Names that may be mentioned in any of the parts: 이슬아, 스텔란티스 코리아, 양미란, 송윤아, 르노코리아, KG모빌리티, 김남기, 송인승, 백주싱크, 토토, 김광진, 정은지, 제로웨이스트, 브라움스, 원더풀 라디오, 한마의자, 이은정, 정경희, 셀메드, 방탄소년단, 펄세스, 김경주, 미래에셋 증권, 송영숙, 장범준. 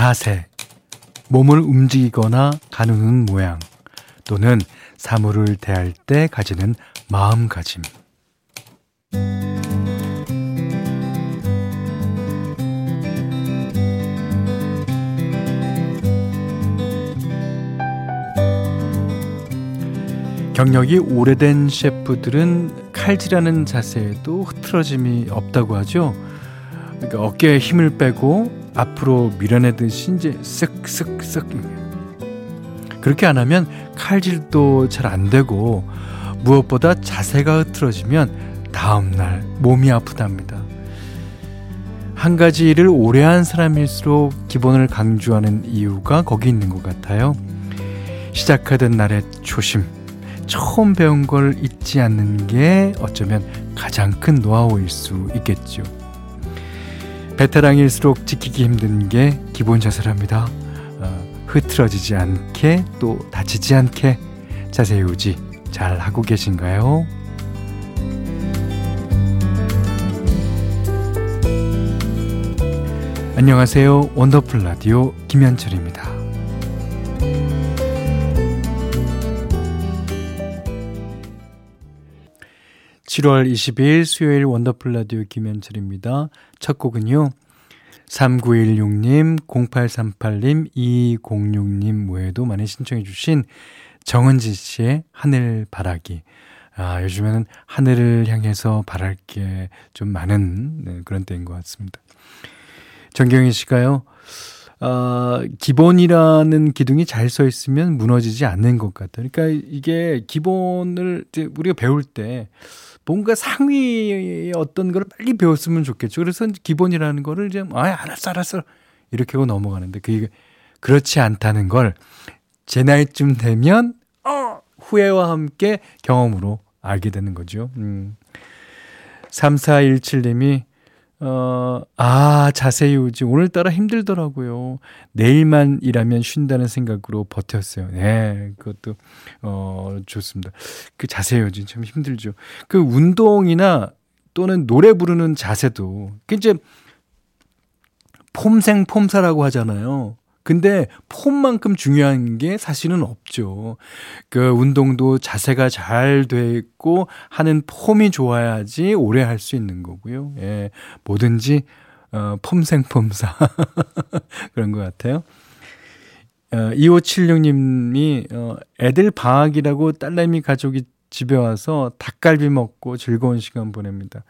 자세, 몸을 움직이거나 가누는 모양 또는 사물을 대할 때 가지는 마음가짐. 경력이 오래된 셰프들은 칼질하는 자세에도 흐트러짐이 없다고 하죠. 그러니까 어깨에 힘을 빼고 앞으로 밀어내듯이 이제 쓱쓱쓱 그렇게 안 하면 칼질도 잘 안 되고, 무엇보다 자세가 흐트러지면 다음날 몸이 아프답니다. 한 가지 일을 오래 한 사람일수록 기본을 강조하는 이유가 거기 있는 것 같아요. 시작하던 날의 초심, 처음 배운 걸 잊지 않는 게 어쩌면 가장 큰 노하우일 수 있겠죠. 베테랑일수록 지키기 힘든 게 기본 자세랍니다. 흐트러지지 않게 또 다치지 않게 자세 유지 잘 하고 계신가요? 안녕하세요. 원더풀 라디오 김현철입니다. 7월 22일 수요일 원더풀 라디오 김현철입니다. 첫 곡은요, 3916님, 0838님, 2206님 외에도 많이 신청해 주신 정은지 씨의 하늘바라기. 아, 요즘에는 하늘을 향해서 바랄 게 좀 많은, 네, 그런 때인 것 같습니다. 정경희 씨가요, 기본이라는 기둥이 잘 서 있으면 무너지지 않는 것 같아요. 그러니까 이게 기본을 이제 우리가 배울 때 뭔가 상위의 어떤 걸 빨리 배웠으면 좋겠죠. 그래서 기본이라는 거를 이제 알았어 이렇게 하고 넘어가는데, 그게 그렇지 않다는 걸 제 나이쯤 되면 후회와 함께 경험으로 알게 되는 거죠. 3417님이 자세 유지 오늘따라 힘들더라고요. 내일만 일하면 쉰다는 생각으로 버텼어요. 네, 그것도 좋습니다. 그 자세 유지 참 힘들죠. 그 운동이나 또는 노래 부르는 자세도 이제 폼생폼사라고 하잖아요. 근데 폼만큼 중요한 게 사실은 없죠. 그 운동도 자세가 잘 돼 있고 하는 폼이 좋아야지 오래 할 수 있는 거고요. 예, 뭐든지 폼생폼사 그런 것 같아요. 2576님이 애들 방학이라고 딸내미 가족이 집에 와서 닭갈비 먹고 즐거운 시간 보냅니다.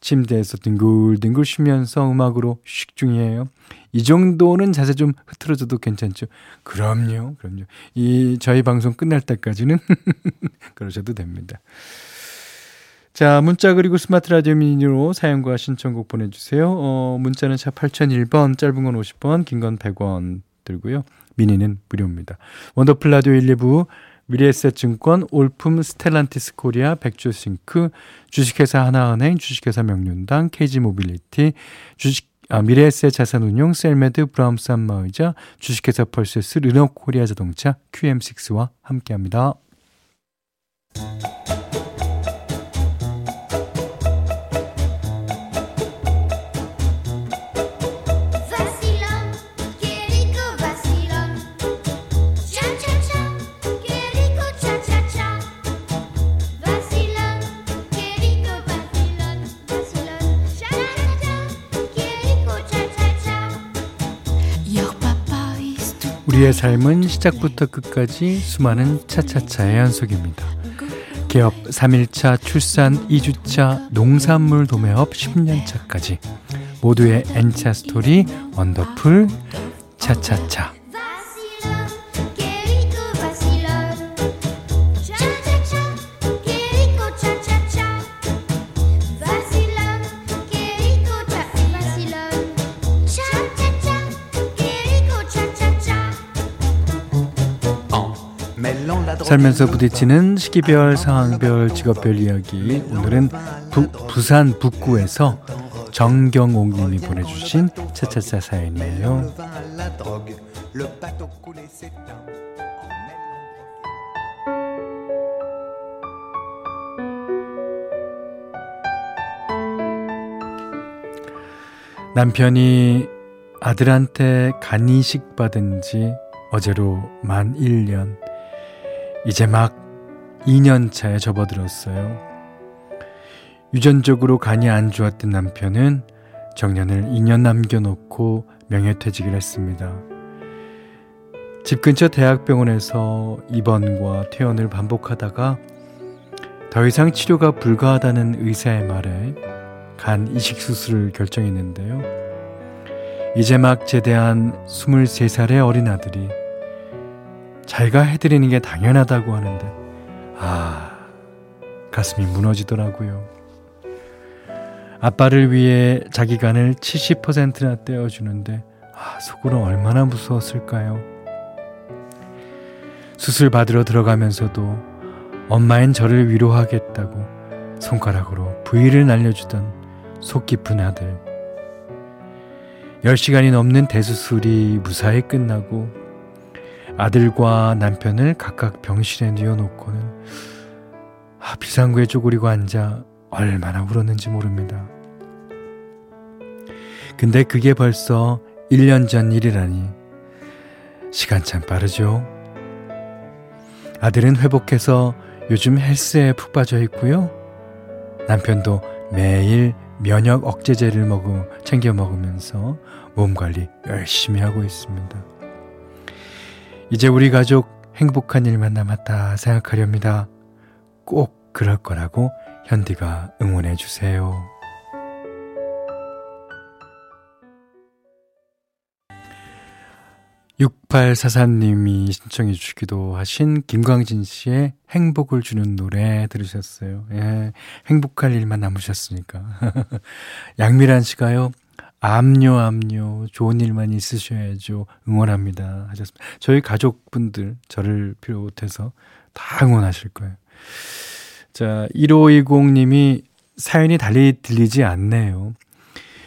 침대에서 뒹굴뒹굴 쉬면서 음악으로 식중이에요. 이 정도는 자세 좀 흐트러져도 괜찮죠? 그럼요. 저희 방송 끝날 때까지는 그러셔도 됩니다. 자, 문자 그리고 스마트 라디오 미니로 사연과 신청곡 보내주세요. 문자는 샵 8001번, 짧은 건 50번, 긴 건 100원 들고요. 미니는 무료입니다. 원더풀 라디오 1, 2부, 미래에셋 증권, 올품, 스텔란티스 코리아, 백주싱크, 주식회사 하나은행, 주식회사 명륜당, KG모빌리티, 미래에셋 자산운용, 셀메드, 브라움스, 한마의자, 주식회사 펄세스, 르노코리아 자동차, QM6와 함께합니다. 우리의 삶은 시작부터 끝까지 수많은 차차차의 연속입니다. 개업 3일차, 출산 2주차, 농산물 도매업 10년차까지 모두의 N차 스토리, 원더풀 차차차. 살면서 부딪히는 시기별, 상황별, 직업별 이야기. 오늘은 부산 북구에서 정경옥님이 보내주신 차차차 사연이에요. 남편이 아들한테 간이식 받은 지 어제로 만 1년, 이제 막 2년 차에 접어들었어요. 유전적으로 간이 안 좋았던 남편은 정년을 2년 남겨놓고 명예퇴직을 했습니다. 집 근처 대학병원에서 입원과 퇴원을 반복하다가 더 이상 치료가 불가하다는 의사의 말에 간 이식 수술을 결정했는데요. 이제 막 제대한 23살의 어린 아들이 자기가 해드리는 게 당연하다고 하는데 가슴이 무너지더라고요. 아빠를 위해 자기 간을 70%나 떼어주는데 속으로 얼마나 무서웠을까요? 수술 받으러 들어가면서도 엄마인 저를 위로하겠다고 손가락으로 부위를 날려주던 속 깊은 아들. 10시간이 넘는 대수술이 무사히 끝나고 아들과 남편을 각각 병실에 뉘어놓고는 비상구에 쪼그리고 앉아 얼마나 울었는지 모릅니다. 근데 그게 벌써 1년 전 일이라니, 시간 참 빠르죠. 아들은 회복해서 요즘 헬스에 푹 빠져 있고요, 남편도 매일 면역 억제제를 챙겨 먹으면서 몸관리 열심히 하고 있습니다. 이제 우리 가족 행복한 일만 남았다 생각하렵니다. 꼭 그럴 거라고 현디가 응원해 주세요. (6843님이) 신청해 주시기도 하신 김광진 씨의 행복을 주는 노래 들으셨어요. 예, 행복할 일만 남으셨으니까. 양미란 씨가요, 압뇨 좋은 일만 있으셔야죠, 응원합니다 하셨습니다. 저희 가족분들 저를 비롯해서 다 응원하실 거예요. 자, 1520님이 사연이 달리 들리지 않네요.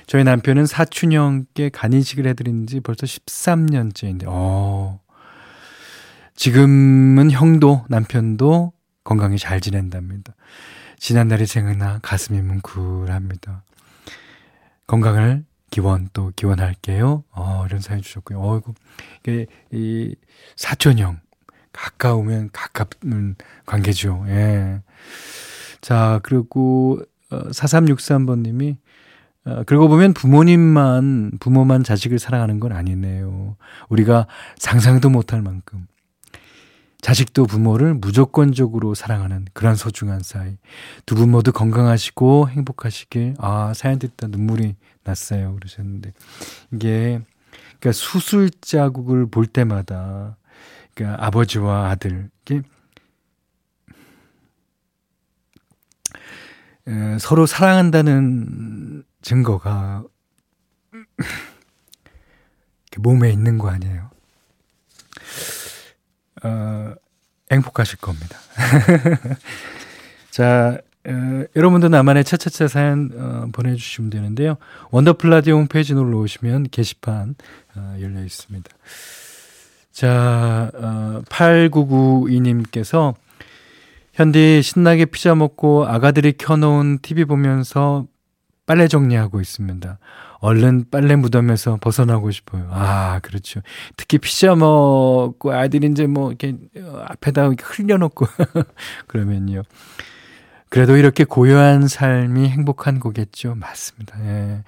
저희 남편은 사촌형께 간이식을 해드린 지 벌써 13년째인데 지금은 형도 남편도 건강히 잘 지낸답니다. 지난날이 생각나 가슴이 뭉클합니다. 건강을 기원할게요. 이런 사연 주셨고요. 이 사촌형, 가까우면 가깝는 관계죠. 예. 자, 그리고 4363번님이 그러고 보면 부모만 자식을 사랑하는 건 아니네요. 우리가 상상도 못할 만큼 자식도 부모를 무조건적으로 사랑하는 그런 소중한 사이. 두 분 모두 건강하시고 행복하시길. 사연 듣다 눈물이 났어요 그러셨는데, 이게 그러니까 수술 자국을 볼 때마다 그러니까 아버지와 아들 서로 사랑한다는 증거가 몸에 있는 거 아니에요. 행복하실 겁니다. 자, 여러분도 나만의 차차차 사연 보내주시면 되는데요. 원더풀 라디오 홈페이지 놀러 오시면 게시판 열려 있습니다. 자, 8992님께서 현디, 신나게 피자 먹고 아가들이 켜놓은 TV 보면서 빨래 정리하고 있습니다. 얼른 빨래 무덤에서 벗어나고 싶어요. 그렇죠. 특히 피자 먹고 아이들이 이제 이렇게 앞에다 흘려놓고 그러면요. 그래도 이렇게 고요한 삶이 행복한 거겠죠. 맞습니다. 예.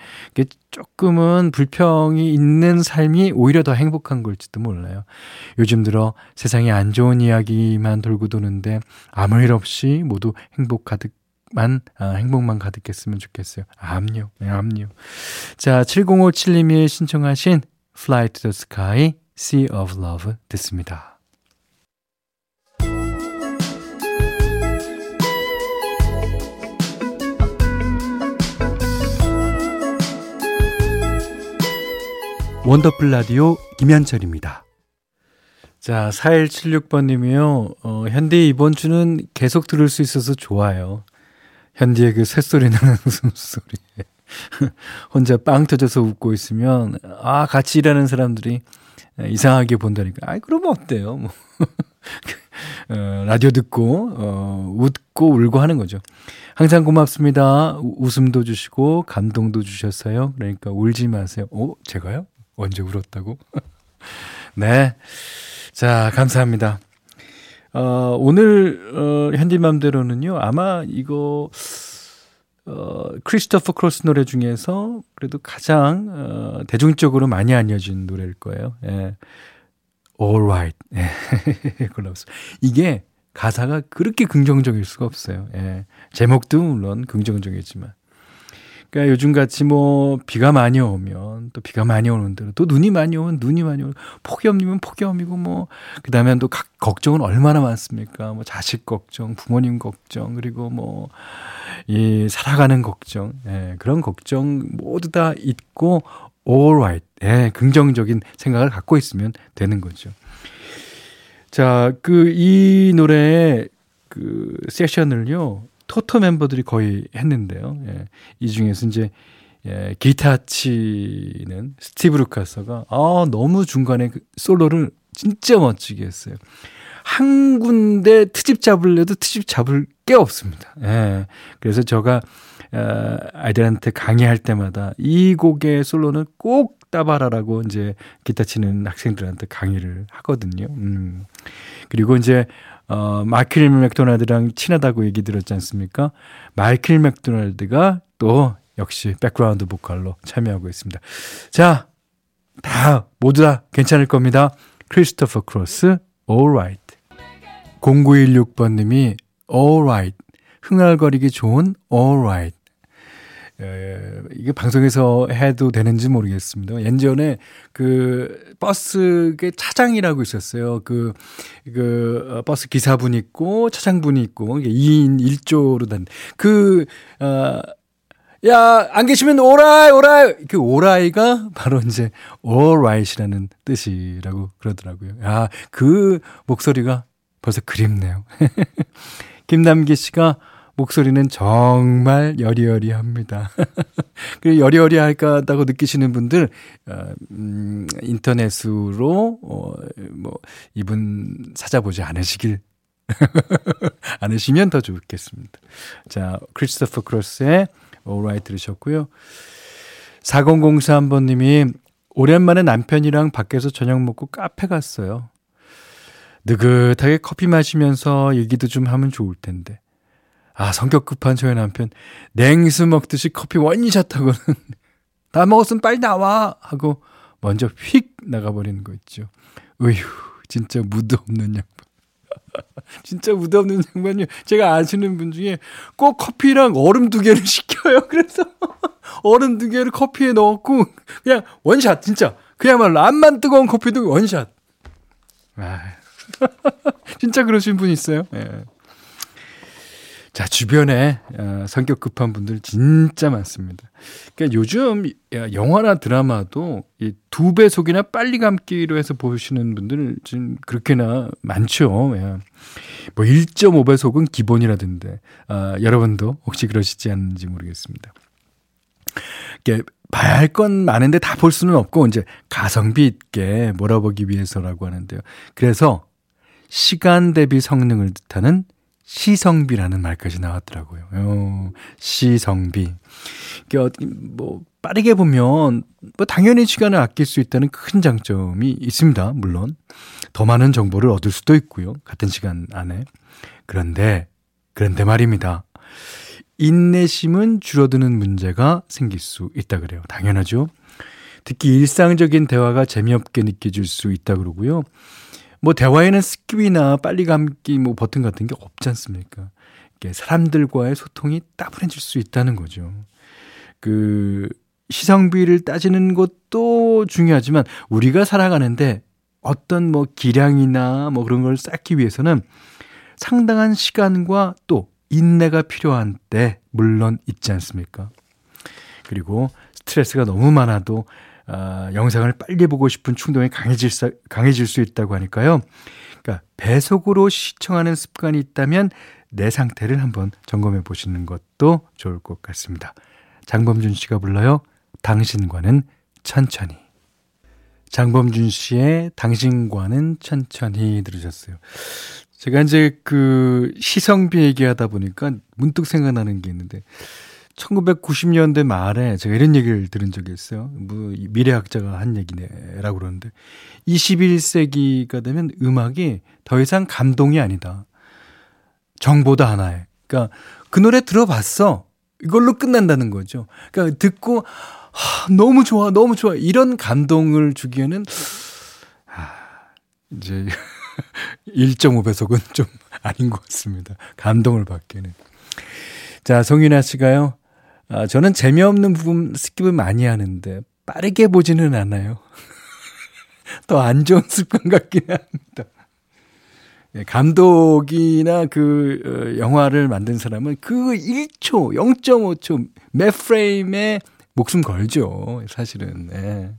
조금은 불평이 있는 삶이 오히려 더 행복한 걸지도 몰라요. 요즘 들어 세상에 안 좋은 이야기만 돌고 도는데 아무 일 없이 모두 행복만 가득했으면 좋겠어요. 압류. 자, 7057님이 신청하신 Fly to the Sky, Sea of Love 듣습니다. 원더풀 라디오 김현철입니다. 자, 4176번님이요. 현디, 이번 주는 계속 들을 수 있어서 좋아요. 현디의 그 새소리 나는 웃음소리에 혼자 빵 터져서 웃고 있으면 같이 일하는 사람들이 이상하게 본다니까. 그러면 어때요? 뭐. 라디오 듣고 웃고 울고 하는 거죠. 항상 고맙습니다. 웃음도 주시고 감동도 주셨어요. 그러니까 울지 마세요. 제가요? 언제 울었다고? 네. 자, 감사합니다. 오늘 현지맘대로는요. 아마 이거 크리스토퍼 크로스 노래 중에서 그래도 가장 대중적으로 많이 알려진 노래일 거예요. 예. All right. 예. 이게 가사가 그렇게 긍정적일 수가 없어요. 예. 제목도 물론 긍정적이지만. 그러니까 요즘같이 뭐 비가 많이 오면 또 비가 많이 오는 대로 또 눈이 많이 오면 눈이 많이 오고 폭염이면 폭염이고 뭐 그다음에 또 각 걱정은 얼마나 많습니까? 뭐 자식 걱정, 부모님 걱정, 그리고 뭐 이 살아가는 걱정, 예, 그런 걱정 모두 다 있고 all right, 예, 긍정적인 생각을 갖고 있으면 되는 거죠. 자, 그 이 노래의 그 세션을요. 토토 멤버들이 거의 했는데요. 예, 이 중에서 이제 예, 기타 치는 스티브 루카서가 너무 중간에 그 솔로를 진짜 멋지게 했어요. 한 군데 트집 잡으려도 트집 잡을 게 없습니다. 예, 그래서 제가 아이들한테 강의할 때마다 이 곡의 솔로는 꼭 따봐라라고 이제 기타 치는 학생들한테 강의를 하거든요. 그리고 이제 마이클 맥도날드랑 친하다고 얘기 들었지 않습니까? 마이클 맥도날드가 또 역시 백그라운드 보컬로 참여하고 있습니다. 자, 다 모두 다 괜찮을 겁니다. 크리스토퍼 크로스, All Right. 0916번님이 All Right, 흥얼거리기 좋은 All Right. 이게 방송에서 해도 되는지 모르겠습니다. 예전에 그 버스의 차장이라고 있었어요. 그 버스 기사분 있고 차장분이 있고 2인 1조로 된 그 야, 안 계시면 오라이 오라이 그 오라이가 바로 이제 alright이라는 뜻이라고 그러더라고요. 야, 그 목소리가 벌써 그립네요. 김남기 씨가 목소리는 정말 여리여리합니다. 그리고 여리여리하다고 느끼시는 분들 인터넷으로 뭐 이분 찾아보지 않으시길 않으시면 더 좋겠습니다. 자, 크리스토퍼 크로스의 All Right 들으셨고요. 4003번님이 오랜만에 남편이랑 밖에서 저녁 먹고 카페 갔어요. 느긋하게 커피 마시면서 얘기도 좀 하면 좋을 텐데. 아, 성격 급한 저의 남편, 냉수 먹듯이 커피 원샷하고는 다 먹었으면 빨리 나와 하고 먼저 휙 나가버리는 거 있죠. 으휴, 진짜 무드 없는 양반. 진짜 무드 없는 양반이요. 제가 아시는 분 중에 꼭 커피랑 얼음 2개를 시켜요. 그래서 얼음 2개를 커피에 넣었고 그냥 원샷. 진짜 그야말로 암만 뜨거운 커피도 원샷. 아, 진짜 그러신 분 있어요. 예. 자, 주변에 성격 급한 분들 진짜 많습니다. 그러니까 요즘 영화나 드라마도 이 2배속이나 빨리 감기로 해서 보시는 분들 지금 그렇게나 많죠. 예. 뭐 1.5배속은 기본이라던데 여러분도 혹시 그러시지 않는지 모르겠습니다. 그러니까 봐야 할 건 많은데 다 볼 수는 없고 이제 가성비 있게 몰아보기 위해서라고 하는데요. 그래서 시간 대비 성능을 뜻하는 시성비라는 말까지 나왔더라고요. 시성비. 뭐 빠르게 보면 뭐 당연히 시간을 아낄 수 있다는 큰 장점이 있습니다. 물론 더 많은 정보를 얻을 수도 있고요. 같은 시간 안에. 그런데 말입니다. 인내심은 줄어드는 문제가 생길 수 있다 그래요. 당연하죠. 특히 일상적인 대화가 재미없게 느껴질 수 있다 그러고요. 뭐 대화에는 스킵이나 빨리 감기 뭐 버튼 같은 게 없지 않습니까? 사람들과의 소통이 따분해질 수 있다는 거죠. 그 시성비를 따지는 것도 중요하지만 우리가 살아가는데 어떤 뭐 기량이나 뭐 그런 걸 쌓기 위해서는 상당한 시간과 또 인내가 필요한 때 물론 있지 않습니까? 그리고 스트레스가 너무 많아도 영상을 빨리 보고 싶은 충동이 강해질 수 있다고 하니까요. 그러니까 배속으로 시청하는 습관이 있다면 내 상태를 한번 점검해 보시는 것도 좋을 것 같습니다. 장범준 씨가 불러요. 당신과는 천천히. 장범준 씨의 당신과는 천천히 들으셨어요. 제가 이제 그 시성비 얘기하다 보니까 문득 생각나는 게 있는데 1990년대 말에 제가 이런 얘기를 들은 적이 있어요. 뭐 미래학자가 한 얘기네라고 그러는데 21세기가 되면 음악이 더 이상 감동이 아니다. 정보다 하나에. 그러니까 그 노래 들어봤어. 이걸로 끝난다는 거죠. 그러니까 듣고 너무 좋아, 너무 좋아. 이런 감동을 주기에는 이제 1.5배속은 좀 아닌 것 같습니다. 감동을 받기에는. 자, 송윤아 씨가요. 저는 재미없는 부분 스킵을 많이 하는데 빠르게 보지는 않아요. 더 안 좋은 습관 같긴 합니다. 예, 감독이나 그 영화를 만든 사람은 그 1초, 0.5초 몇 프레임에 목숨 걸죠. 사실은. 예.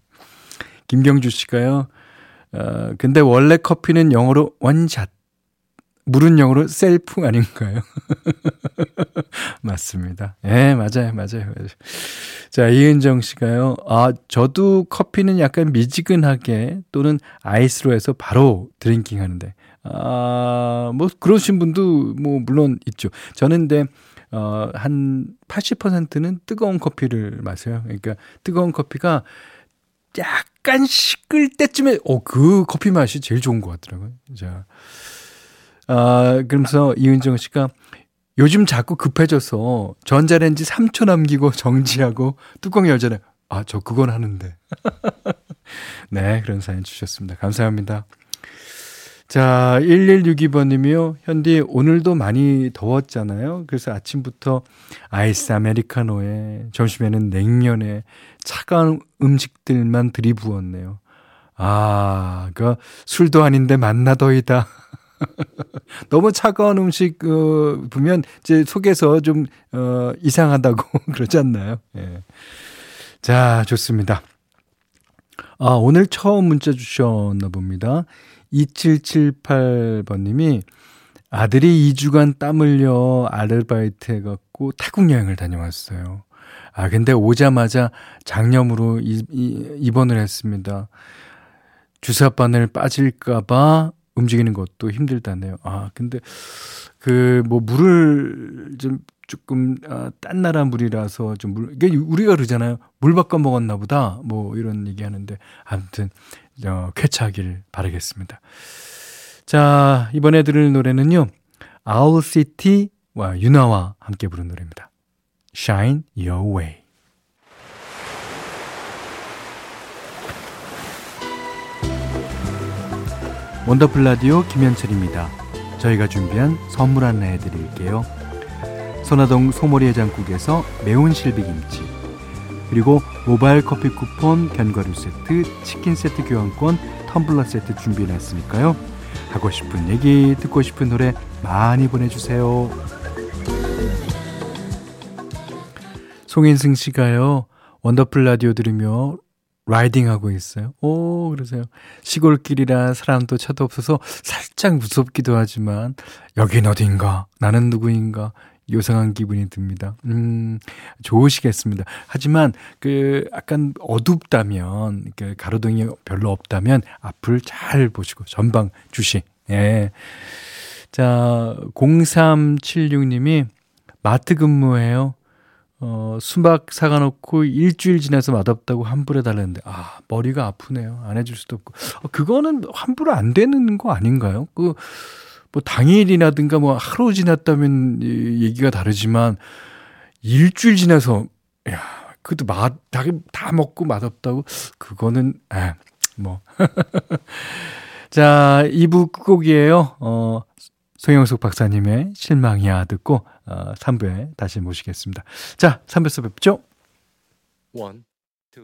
김경주 씨가요. 근데 원래 커피는 영어로 원샷, 물은 영어로 셀프 아닌가요? 맞습니다. 예, 맞아요, 맞아요. 자, 이은정 씨가요. 저도 커피는 약간 미지근하게 또는 아이스로 해서 바로 드링킹 하는데, 뭐 그러신 분도 뭐 물론 있죠. 저는 근데 한 80%는 뜨거운 커피를 마셔요. 그러니까 뜨거운 커피가 약간 식을 때쯤에 그 커피 맛이 제일 좋은 것 같더라고요. 자, 그러면서 이은정 씨가 요즘 자꾸 급해져서 전자레인지 3초 남기고 정지하고 뚜껑 열잖아요. 저 그건 하는데. 네, 그런 사연 주셨습니다. 감사합니다. 자, 1162번님이요. 현디 오늘도 많이 더웠잖아요. 그래서 아침부터 아이스 아메리카노에 점심에는 냉면에 차가운 음식들만 들이부었네요. 그러니까 술도 아닌데 만나더이다. 너무 차가운 음식 보면 이제 속에서 좀 이상하다고 그러지 않나요? 예. 자, 좋습니다. 오늘 처음 문자 주셨나 봅니다. 2778번님이 아들이 2주간 땀 흘려 아르바이트 해갖고 태국 여행을 다녀왔어요. 근데 오자마자 장염으로 입원을 했습니다. 주사바늘 빠질까봐 움직이는 것도 힘들다네요. 근데 물을 좀 조금 딴 나라 물이라서 좀 우리가 그러잖아요. 물 바꿔 먹었나 보다. 뭐 이런 얘기하는데 아무튼. 쾌차하길 바라겠습니다. 자, 이번에 들을 노래는요. 아울시티와 유나와 함께 부른 노래입니다. Shine Your Way. 원더풀 라디오 김현철입니다. 저희가 준비한 선물 하나 해드릴게요. 선화동 소머리 해장국에서 매운 실비김치, 그리고 모바일 커피 쿠폰, 견과류 세트, 치킨 세트 교환권, 텀블러 세트 준비해놨으니까요. 하고 싶은 얘기, 듣고 싶은 노래 많이 보내주세요. 송인승 씨가요. 원더풀 라디오 들으며 라이딩하고 있어요. 오, 그러세요. 시골길이라 사람도 차도 없어서 살짝 무섭기도 하지만 여긴 어딘가, 나는 누구인가. 요상한 기분이 듭니다. 좋으시겠습니다. 하지만 약간 어둡다면, 가로등이 별로 없다면 앞을 잘 보시고 전방 주시. 예. 자, 0376님이 마트 근무해요. 수박 사가놓고 일주일 지나서 맛없다고 환불해 달랬는데 머리가 아프네요. 안 해줄 수도 없고. 그거는 환불 안 되는 거 아닌가요? 당일이라든가 하루 지났다면 얘기가 다르지만 일주일 지나서 그것도 다 먹고 맛없다고 그거는 자, 2부 끝곡이에요. 송영숙 박사님의 실망이야 듣고 3부에 다시 모시겠습니다. 자, 3부에서 뵙죠. 1, 2